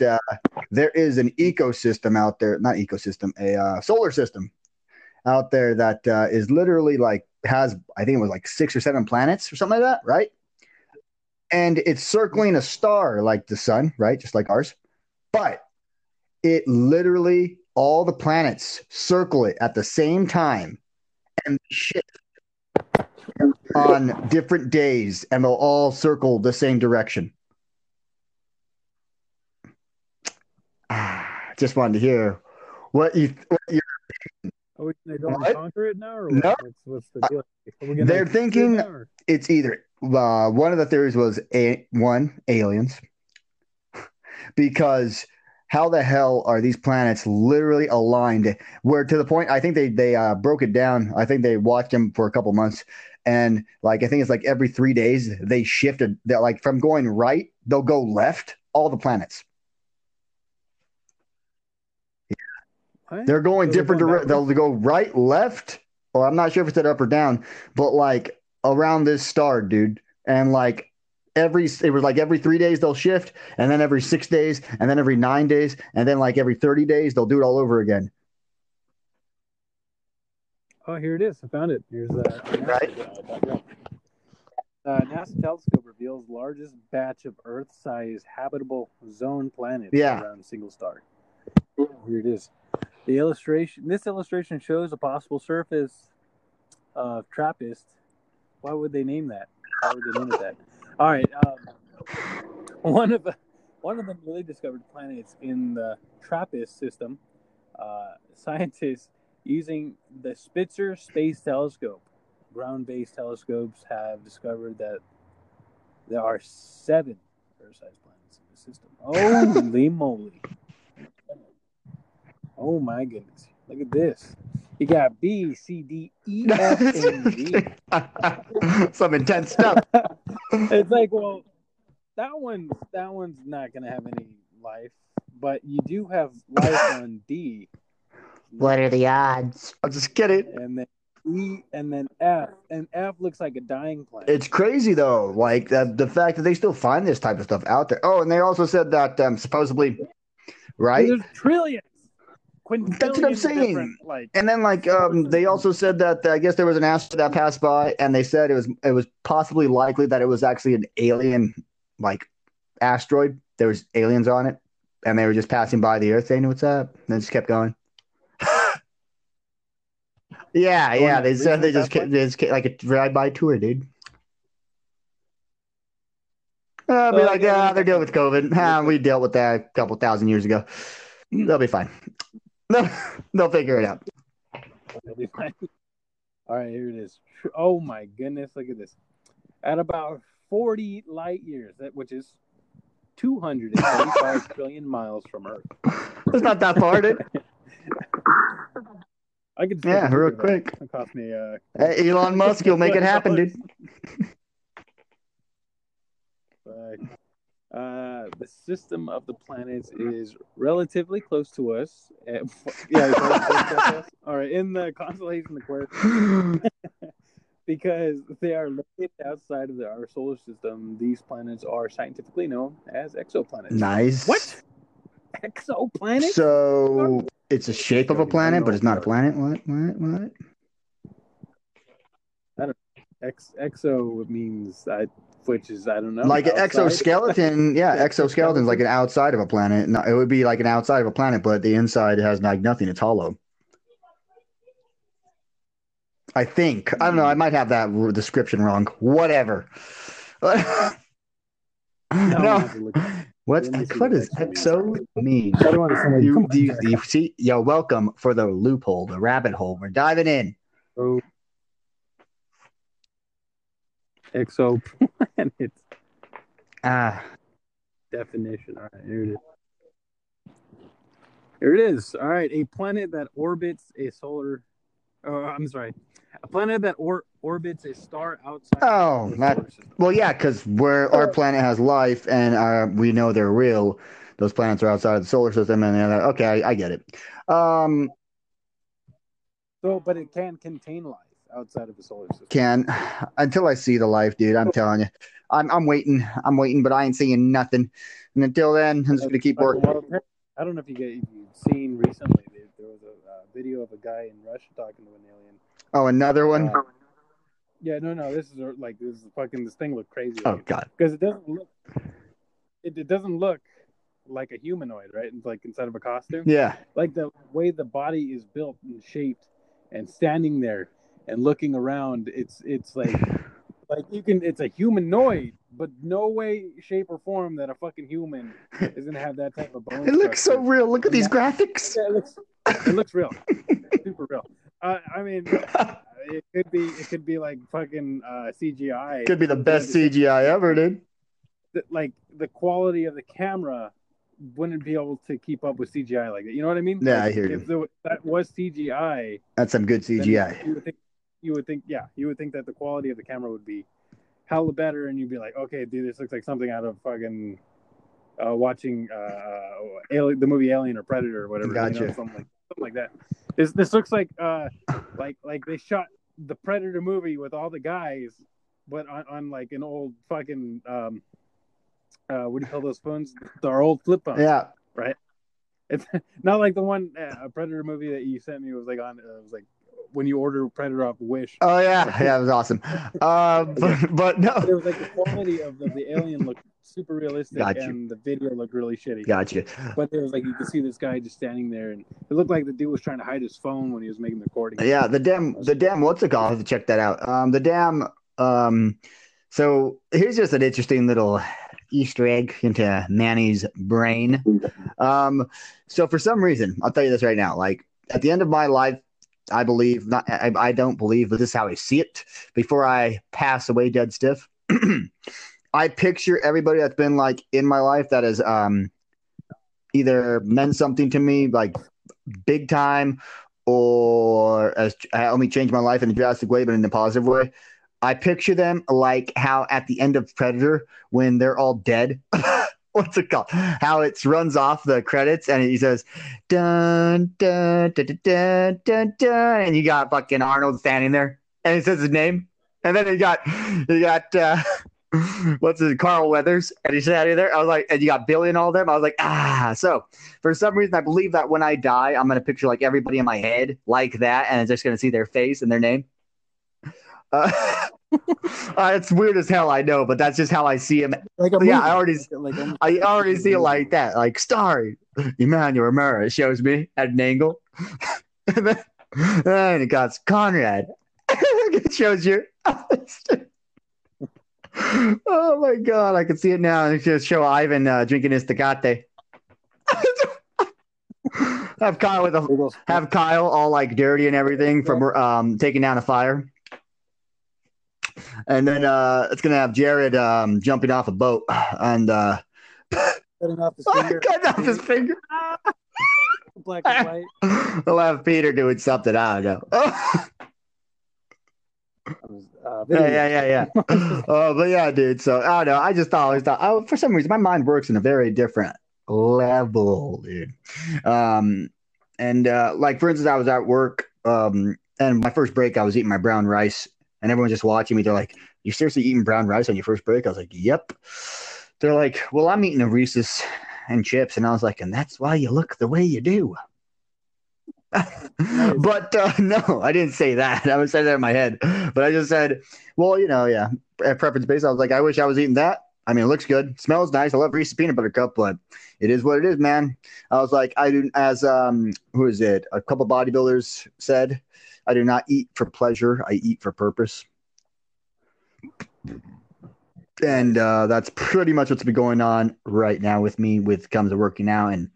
there is an ecosystem out there, not ecosystem, a solar system out there that is literally like has, I think it was like 6 or 7 planets or something like that, right? And it's circling a star like the sun, right? Just like ours. But it literally, all the planets circle it at the same time and shift on different days, and they'll all circle the same direction. Just wanted to hear what you. Are we going to go and conquer it now? Or no. What's the deal? They're thinking it's either one of the theories was aliens, because how the hell are these planets literally aligned? Where to the point, I think they broke it down. I think they watched them for a couple months, and like I think it's like every 3 days they shifted. They're like from going right, they'll go left. All the planets. They're going different directions. They'll go right, left, or I'm not sure if it's up or down, but like around this star, dude. And like every 3 days they'll shift, and then every 6 days, and then every 9 days, and then like every 30 days they'll do it all over again. Oh, here it is. I found it. Here's NASA, right? NASA telescope reveals largest batch of Earth-sized habitable zone planets around a single star. Here it is. This illustration shows a possible surface of TRAPPIST. Why would they name that? Why would they name it that? All right. One of the newly discovered planets in the TRAPPIST system, scientists using the Spitzer Space Telescope, ground-based telescopes, have discovered that there are 7 Earth-sized planets in the system. Holy moly. Oh my goodness! Look at this. You got B, C, D, E, F, and G. Some intense stuff. It's like, well, that one's not gonna have any life, but you do have life on D. What are the odds? I'm just kidding. And then E, and then F, and F looks like a dying planet. It's crazy though, like the fact that they still find this type of stuff out there. Oh, and they also said that supposedly, right? There's trillions. That's what I'm saying. Like, and then, like, they also said that I guess there was an astronaut that passed by, and they said it was possibly likely that it was actually an alien, like, asteroid. There was aliens on it, and they were just passing by the Earth, saying, "What's up?" And then just kept going. yeah. They said they just kept, like a drive-by tour, dude. I'll be like, they're dealing with COVID. We dealt with that a couple thousand years ago. They'll be fine. They'll figure it out. They'll be fine. All right, here it is. Oh my goodness, look at this. At about 40 light years, which is 235 trillion miles from Earth. It's not that far, dude. I could. Yeah, real quick. It cost me. Hey, Elon Musk, you'll make it happen, dude. The system of the planets is relatively close to us. All right, in the constellation Aquarius, because they are located outside of our solar system. These planets are scientifically known as exoplanets. Nice. What? Exoplanets? So it's a shape of a planet, but it's not a planet. What? I don't know. Exo means which is, I don't know. Like outside. An exoskeleton. Yeah, exoskeleton is like an outside of a planet. No, it would be like an outside of a planet, but the inside has like nothing. It's hollow. I think. I don't know. I might have that description wrong. Whatever. No. What does exo mean? Do you see? Yo, welcome for the loophole, the rabbit hole. We're diving in. Oh. Exoplanet. Definition. All right, here it is. Here it is. All right. A planet that orbits a solar... Oh, I'm sorry. A planet that orbits a star outside... Oh, that... Well, yeah, because our planet has life, and we know they're real. Those planets are outside of the solar system, and they're like, okay, I get it. So, but it can contain life outside of the solar system. Can. Until I see the life, dude, I'm telling you. I'm waiting, but I ain't seeing nothing. And until then, I'm just going to keep working. Well, I don't know if you've seen recently, there was a video of a guy in Russia talking to an alien. Oh, another one? Yeah, no. This thing looked crazy. Oh, God. Because it doesn't look like a humanoid, right? It's like inside of a costume. Yeah. Like the way the body is built and shaped and standing there and looking around, it's like... Like it's a humanoid, but no way, shape, or form that a fucking human is gonna have that type of bone. It looks so real. Look at these graphics. Yeah, it looks real, super real. I mean, it could be like fucking CGI. Could be the best CGI ever, dude. Like the quality of the camera wouldn't be able to keep up with CGI like that. You know what I mean? Yeah, like, I hear you. If that was CGI, that's some good CGI. You would think that the quality of the camera would be hella better, and you'd be like, okay, dude, this looks like something out of fucking watching the movie Alien or Predator or whatever. Gotcha. You know, something like that. This looks like they shot the Predator movie with all the guys, but on like an old fucking what do you call those phones? Our old flip phones. Yeah. Right. It's not like the one Predator movie that you sent me was like on. It was like. When you order Predator off Wish. Oh, yeah, that was awesome. But no. It was like the quality of the alien looked super realistic, and the video looked really shitty. Gotcha. But there was like, you could see this guy just standing there, and it looked like the dude was trying to hide his phone when he was making the recording. Yeah, the damn, what's it called? I have to check that out. So here's just an interesting little Easter egg into Manny's brain. So for some reason, I'll tell you this right now, like at the end of my life, I believe, I don't believe, but this is how I see it. Before I pass away dead stiff, I picture everybody that's been like in my life that has either meant something to me like big time or has only changed my life in a drastic way, but in a positive way. I picture them like how at the end of Predator, when they're all dead, what's it called? How it runs off the credits and he says, dun, dun, dun, dun, dun, dun, dun, and you got fucking Arnold standing there and he says his name. And then you got Carl Weathers and he's standing there. I was like, and you got Billy and all them. I was like, so for some reason, I believe that when I die, I'm going to picture like everybody in my head like that. And I'm just going to see their face and their name. It's weird as hell, I know, but that's just how I see him. Like I already see it like that. Like starring Emmanuel Romero, it shows me at an angle, and then and it got Conrad. It shows you. Oh my God, I can see it now. It just show Ivan drinking his Tecate. Have Kyle all like dirty and everything from taking down a fire. And then it's going to have Jared jumping off a boat and cutting off his finger. Black and white. We'll have Peter doing something. I don't know. Yeah. But yeah, dude. So I don't know. I just always thought, for some reason, my mind works in a very different level, dude. Like, for instance, I was at work and my first break, I was eating my brown rice. And everyone's just watching me. They're like, you seriously eating brown rice on your first break? I was like, yep. They're like, well, I'm eating a Reese's and chips. And I was like, and that's why you look the way you do. But no, I didn't say that. I was saying that in my head. But I just said, well, you know, yeah. At preference based, I was like, I wish I was eating that. I mean, it looks good. Smells nice. I love Reese's Peanut Butter Cup, but it is what it is, man. I was like, a couple bodybuilders said, I do not eat for pleasure. I eat for purpose. And that's pretty much what's been going on right now with me with comes to working out and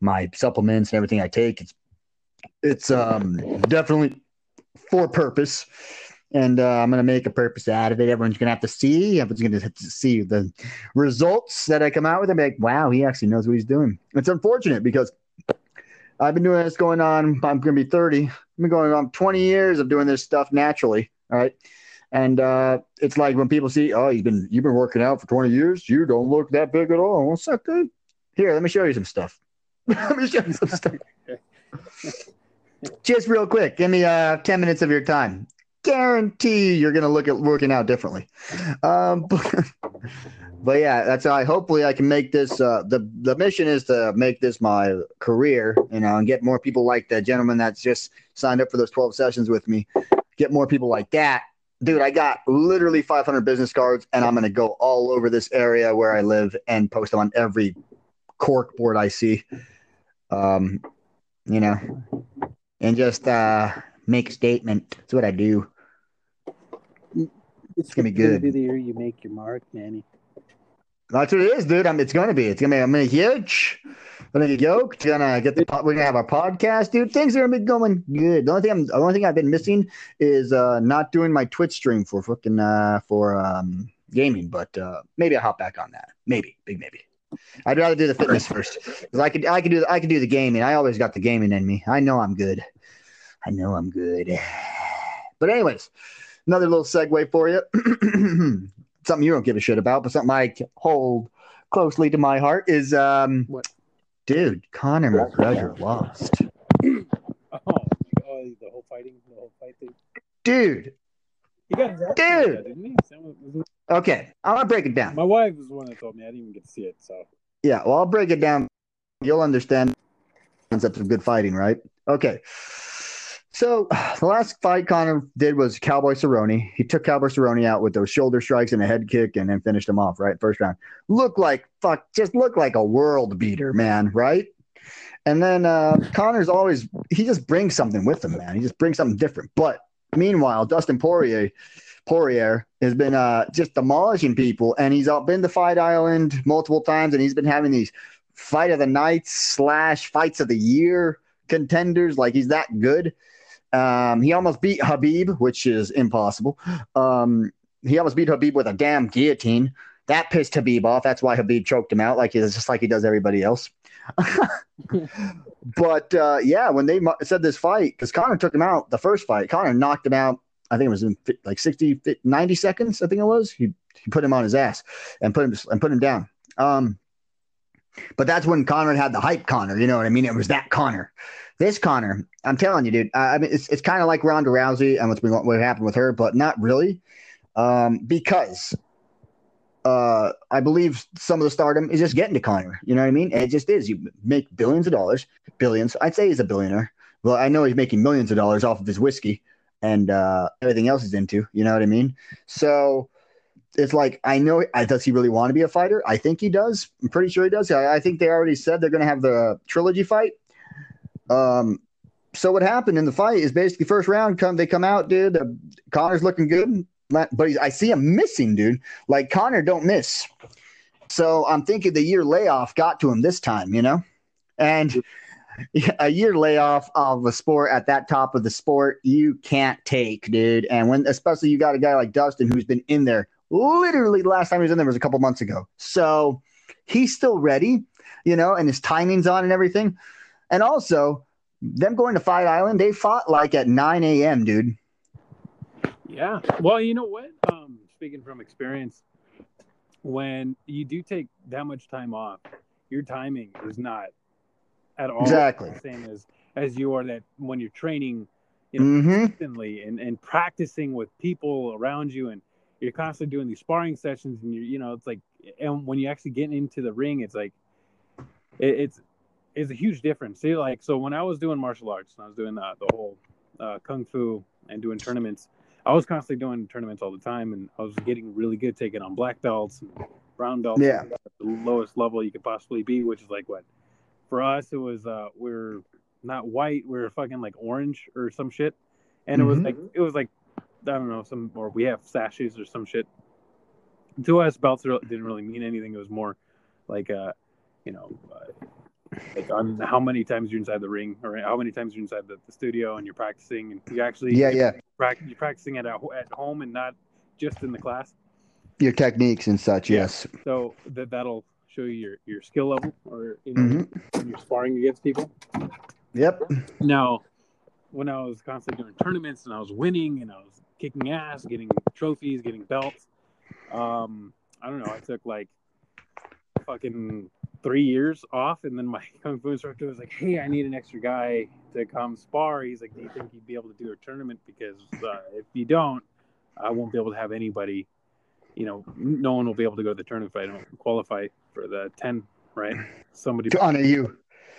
my supplements and everything I take. It's definitely for purpose. And I'm going to make a purpose out of it. Everyone's going to have to see. Everyone's going to have to see the results that I come out with. I'm like, wow, he actually knows what he's doing. It's unfortunate because I've been doing this going on, I'm going to be 30. I've been going on 20 years of doing this stuff naturally. All right. And it's like when people see, oh, you've been working out for 20 years. You don't look that big at all. Well, it's not good. Here, let me show you some stuff. Just real quick, give me 10 minutes of your time. Guarantee you're going to look at working out differently. But yeah, that's how hopefully I can make this, the mission is to make this my career, you know, and get more people like the gentleman that's just signed up for those 12 sessions with me, get more people like that. Dude, I got literally 500 business cards, and I'm going to go all over this area where I live and post them on every cork board I see, you know, and just make a statement. That's what I do. It's going to be good. It's going to be the year you make your mark, Manny. That's what it is, dude. It's going to be. It's going to be. I'm going to be huge. I'm going to get yoked. We're going to have our podcast, dude. Things are going to be going good. The only thing I've been missing is not doing my Twitch stream for fucking gaming. But maybe I'll hop back on that. Maybe. Big maybe. I'd rather do the fitness first because I could do the gaming. I always got the gaming in me. I know I'm good. But anyways, another little segue for you. Something you don't give a shit about, but something I hold closely to my heart is, dude, Conor McGregor lost. The whole fighting, the whole fight thing. Dude. He got his ass beat, didn't he? Okay, I'm going to break it down. My wife was the one that told me. I didn't even get to see it, so. Yeah, well, I'll break it down. You'll understand the concept of good fighting, right? Okay. So the last fight Conor did was Cowboy Cerrone. He took Cowboy Cerrone out with those shoulder strikes and a head kick and then finished him off, right? First round. Looked like a world beater, man, right? And then Conor's always – he just brings something with him, man. He just brings something different. But meanwhile, Dustin Poirier has been just demolishing people, and he's been to Fight Island multiple times, and he's been having these fight of the night / fights of the year contenders. Like, he's that good. He almost beat Khabib, which is impossible. He almost beat Khabib with a damn guillotine. That pissed Khabib off. That's why Khabib choked him out, just like he does everybody else. But yeah, when they said this fight, because Conor took him out the first fight, Conor knocked him out. I think it was in 90 seconds. I think it was. He put him on his ass and put him down. But that's when Conor had the hype. Conor, you know what I mean? It was that Conor. This Conor, I'm telling you, dude. I mean, it's kind of like Ronda Rousey and what happened with her, but not really, because I believe some of the stardom is just getting to Conor. You know what I mean? It just is. You make billions of dollars, billions. I'd say he's a billionaire. Well, I know he's making millions of dollars off of his whiskey and everything else he's into. You know what I mean? So it's like, I know, does he really want to be a fighter? I think he does. I'm pretty sure he does. I think they already said they're going to have the trilogy fight. So what happened in the fight is basically first round they come out, dude. Conor's looking good, but I see him missing, dude. Like, Conor don't miss. So I'm thinking the year layoff got to him this time, you know, and a year layoff of a sport at that top of the sport, you can't take, dude. And when, especially you got a guy like Dustin, who's been in there literally last time he was in there was a couple months ago. So he's still ready, you know, and his timing's on and everything. And also, them going to Fight Island, they fought like at 9 a.m., dude. Yeah. Well, you know what? Speaking from experience, when you do take that much time off, your timing is not at all the same as you are that when you're training, you know, consistently and practicing with people around you, and you're constantly doing these sparring sessions, and it's like, and when you actually get into the ring, it's like, it's a huge difference. See, like, so when I was doing martial arts, and I was doing the whole kung fu and doing tournaments, I was constantly doing tournaments all the time, and I was getting really good, taking on black belts and brown belts. Yeah. At the lowest level you could possibly be, which is like what? For us, it was we're not white, we're fucking like orange or some shit, and it was like I don't know, or we have sashes or some shit. To us, belts didn't really mean anything. It was more like like on how many times you're inside the ring, or how many times you're inside the studio, and you're practicing, and you actually you're practicing at home and not just in the class. Your techniques and such, yes. So that'll show you your skill level, or in your sparring against people. Yep. Now, when I was constantly doing tournaments and I was winning and I was kicking ass, getting trophies, getting belts, I don't know, I took like fucking 3 years off, and then my kung fu instructor was like, hey, I need an extra guy to come spar. He's like, do you think you'd be able to do a tournament? Because if you don't, I won't be able to have anybody, you know, no one will be able to go to the tournament if I don't qualify for the 10, right? Somebody to honor you.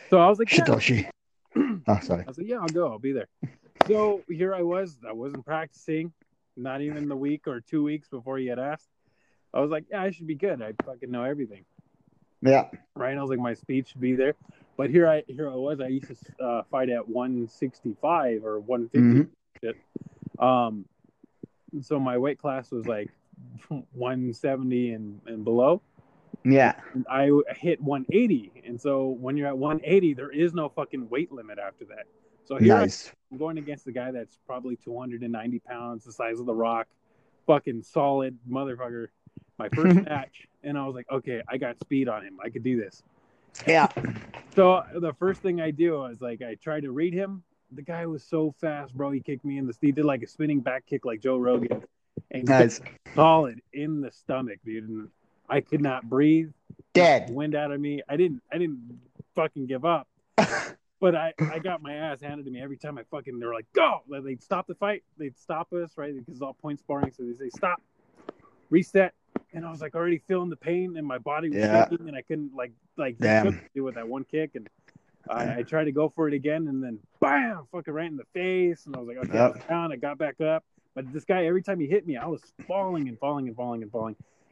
So I was like, Shitoshi. Oh, sorry. I was like, yeah, I'll go. I'll be there. So here I was. I wasn't practicing, not even the week or 2 weeks before he had asked. I was like, yeah, I should be good. I fucking know everything. Yeah. Right? I was like, my speech should be there. But here I was. I used to fight at 165 or 150. Mm-hmm. So my weight class was like 170 and below. Yeah. And I hit 180. And so when you're at 180, there is no fucking weight limit after that. So here I'm going against the guy that's probably 290 pounds, the size of the rock, fucking solid motherfucker. My first match. And I was like, okay, I got speed on him. I could do this. Yeah. So the first thing I do, I was like, I tried to read him. The guy was so fast, bro. He kicked me in the... He did like a spinning back kick like Joe Rogan. And solid in the stomach, dude. And I could not breathe. Dead. Wind out of me. I didn't fucking give up. But I got my ass handed to me every time I fucking... They were like, go! Like, they'd stop the fight. They'd stop us, right? Because it's all point sparring. So they say, stop. Reset. And I was like already feeling the pain and my body was shaking and I couldn't like do with that one kick. And I tried to go for it again and then bam, fucking right in the face. And I was like, okay, I was down. I got back up. But this guy, every time he hit me, I was falling.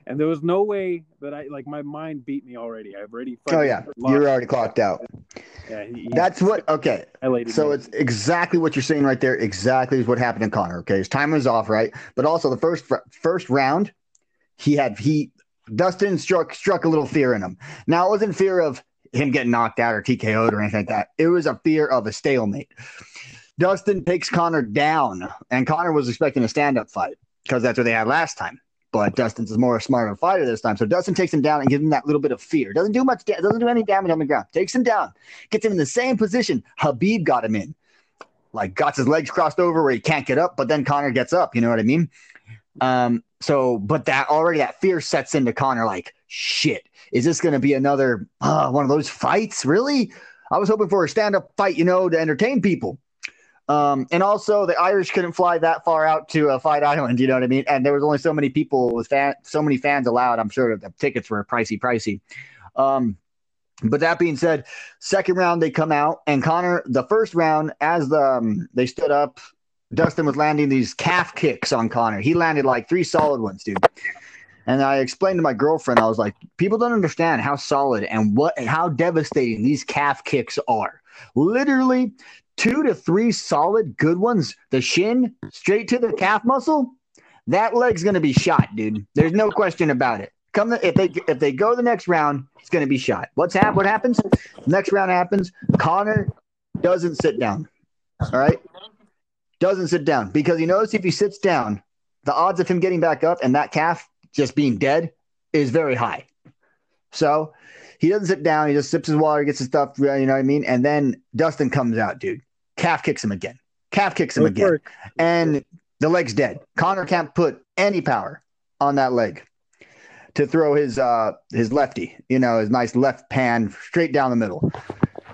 And there was no way that I, like, my mind beat me already. I've already fucking lost. You're already clocked out. Yeah, that's what, okay. So it's exactly what you're saying right there. Exactly is what happened in Conor. Okay. His timer is off, right? But also the first round, Dustin struck a little fear in him. Now, it wasn't fear of him getting knocked out or TKO'd or anything like that. It was a fear of a stalemate. Dustin takes Conor down, and Conor was expecting a stand-up fight because that's what they had last time. But Dustin's more smarter fighter this time. So Dustin takes him down and gives him that little bit of fear. Doesn't do much, doesn't do any damage on the ground. Takes him down, gets him in the same position Khabib got him in. Like, got his legs crossed over where he can't get up, but then Conor gets up. You know what I mean? So, but that fear sets into Conor like, shit, is this going to be another one of those fights? Really? I was hoping for a stand-up fight, you know, to entertain people. And also the Irish couldn't fly that far out to Fight Island, you know what I mean? And there was only so many people with so many fans allowed. I'm sure the tickets were pricey. But that being said, second round, they come out and Conor, the first round, as they stood up, Dustin was landing these calf kicks on Conor. He landed like three solid ones, dude. And I explained to my girlfriend, I was like, people don't understand how solid and how devastating these calf kicks are. Literally 2 to 3 solid good ones, the shin straight to the calf muscle. That leg's going to be shot, dude. There's no question about it. If they go the next round, it's going to be shot. What happens? Next round happens. Conor doesn't sit down. All right? Doesn't sit down because he knows if he sits down, the odds of him getting back up and that calf just being dead is very high. So he doesn't sit down. He just sips his water, gets his stuff. You know what I mean? And then Dustin comes out, dude. Calf kicks him again. And the leg's dead. Conor can't put any power on that leg to throw his lefty, you know, his nice left pan straight down the middle.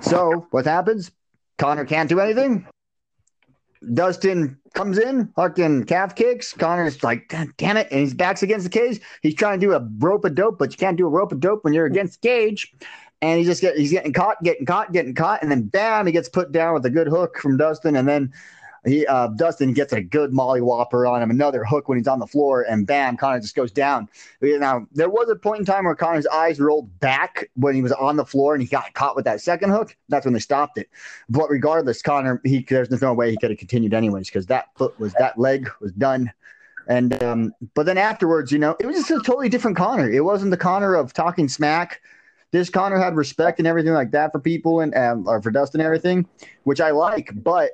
So what happens? Conor can't do anything. Dustin comes in, fucking calf kicks. Conor's like, damn it. And his back's against the cage. He's trying to do a rope-a-dope, but you can't do a rope-a-dope when you're against the cage. And he's getting caught. And then, bam, he gets put down with a good hook from Dustin. And then Dustin gets a good molly whopper on him, another hook when he's on the floor. And, bam, Conor just goes down. Now, there was a point in time where Conor's eyes rolled back when he was on the floor and he got caught with that second hook. That's when they stopped it. But regardless, Conor, there's no way he could have continued anyways because that leg was done. And but then afterwards, you know, it was just a totally different Conor. It wasn't the Conor of talking smack. This Conor had respect and everything like that for people or for Dustin and everything, which I like. But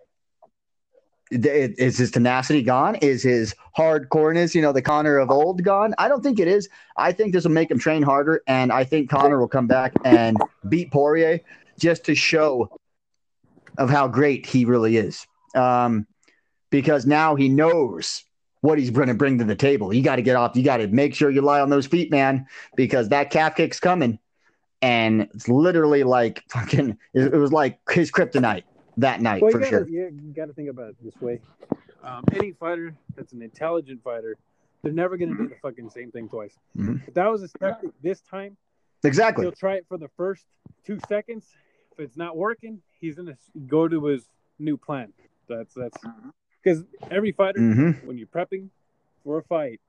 is his tenacity gone? Is his hardcoreness, you know, the Conor of old gone? I don't think it is. I think this will make him train harder, and I think Conor will come back and beat Poirier just to show of how great he really is. Because now he knows what he's going to bring to the table. You got to get off. You got to make sure you lie on those feet, man, because that calf kick's coming. And it's literally like fucking, it was like his kryptonite that night, well, for sure. Yeah, you got to think about it this way. Any fighter that's an intelligent fighter, they're never going to do the fucking same thing twice. Mm-hmm. If that was expected this time, exactly, he'll try it for the first 2 seconds. If it's not working, he's going to go to his new plan. That's because every fighter, mm-hmm. when you're prepping for a fight,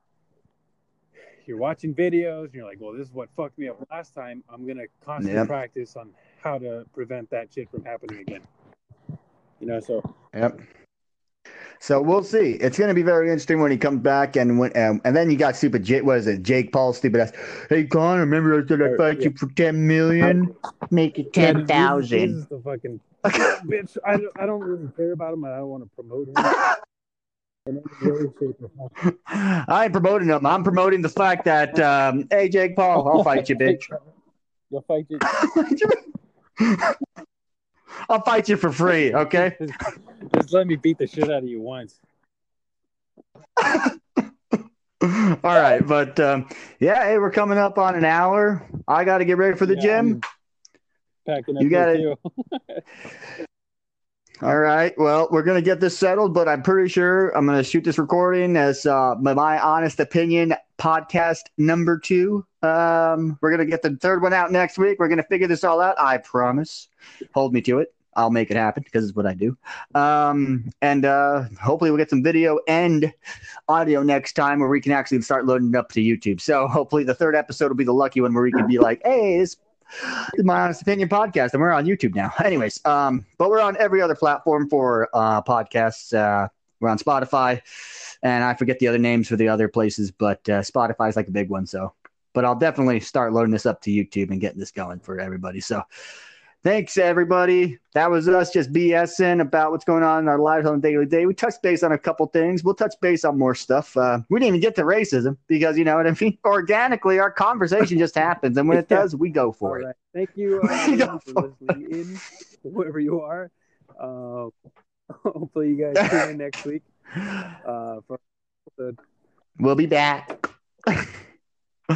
you're watching videos and you're like, well, this is what fucked me up last time. I'm going to constantly practice on how to prevent that shit from happening again. You know, so. Yep. So we'll see. It's going to be very interesting when he comes back. And when, and then you got stupid Jake, what is it? Jake Paul, stupid ass. Hey, Con, remember I said I fight you for 10 million? Make it 10,000. This is the fucking bitch. I don't really care about him. I don't want to promote him. I ain't promoting him. I'm promoting the fact that, hey, Jake Paul, I'll fight you, bitch. You'll fight you. I'll fight you for free, okay? Just let me beat the shit out of you once. All right, but yeah, hey, we're coming up on an hour. I got to get ready for the gym. Packing up you got it. All right. Well, we're going to get this settled, but I'm pretty sure I'm going to shoot this recording as my honest opinion podcast number 2. We're going to get the third one out next week. We're going to figure this all out. I promise. Hold me to it. I'll make it happen because it's what I do. And hopefully we'll get some video and audio next time where we can actually start loading it up to YouTube. So hopefully the third episode will be the lucky one where we can be like, hey, this is my honest opinion podcast, and we're on YouTube now. Anyways, but we're on every other platform for podcasts. We're on Spotify, and I forget the other names for the other places, but Spotify is like a big one. So, but I'll definitely start loading this up to YouTube and getting this going for everybody. So, thanks everybody. That was us just BSing about what's going on in our lives on a daily day. We touched base on a couple things. We'll touch base on more stuff. We didn't even get to racism because, you know what I mean? Organically, our conversation just happens. And when it does, we go for it. Right. Thank you for listening in, whoever you are. Hopefully you guys tune in next week. We'll be back. All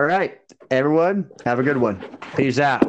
right, everyone, have a good one. Peace out.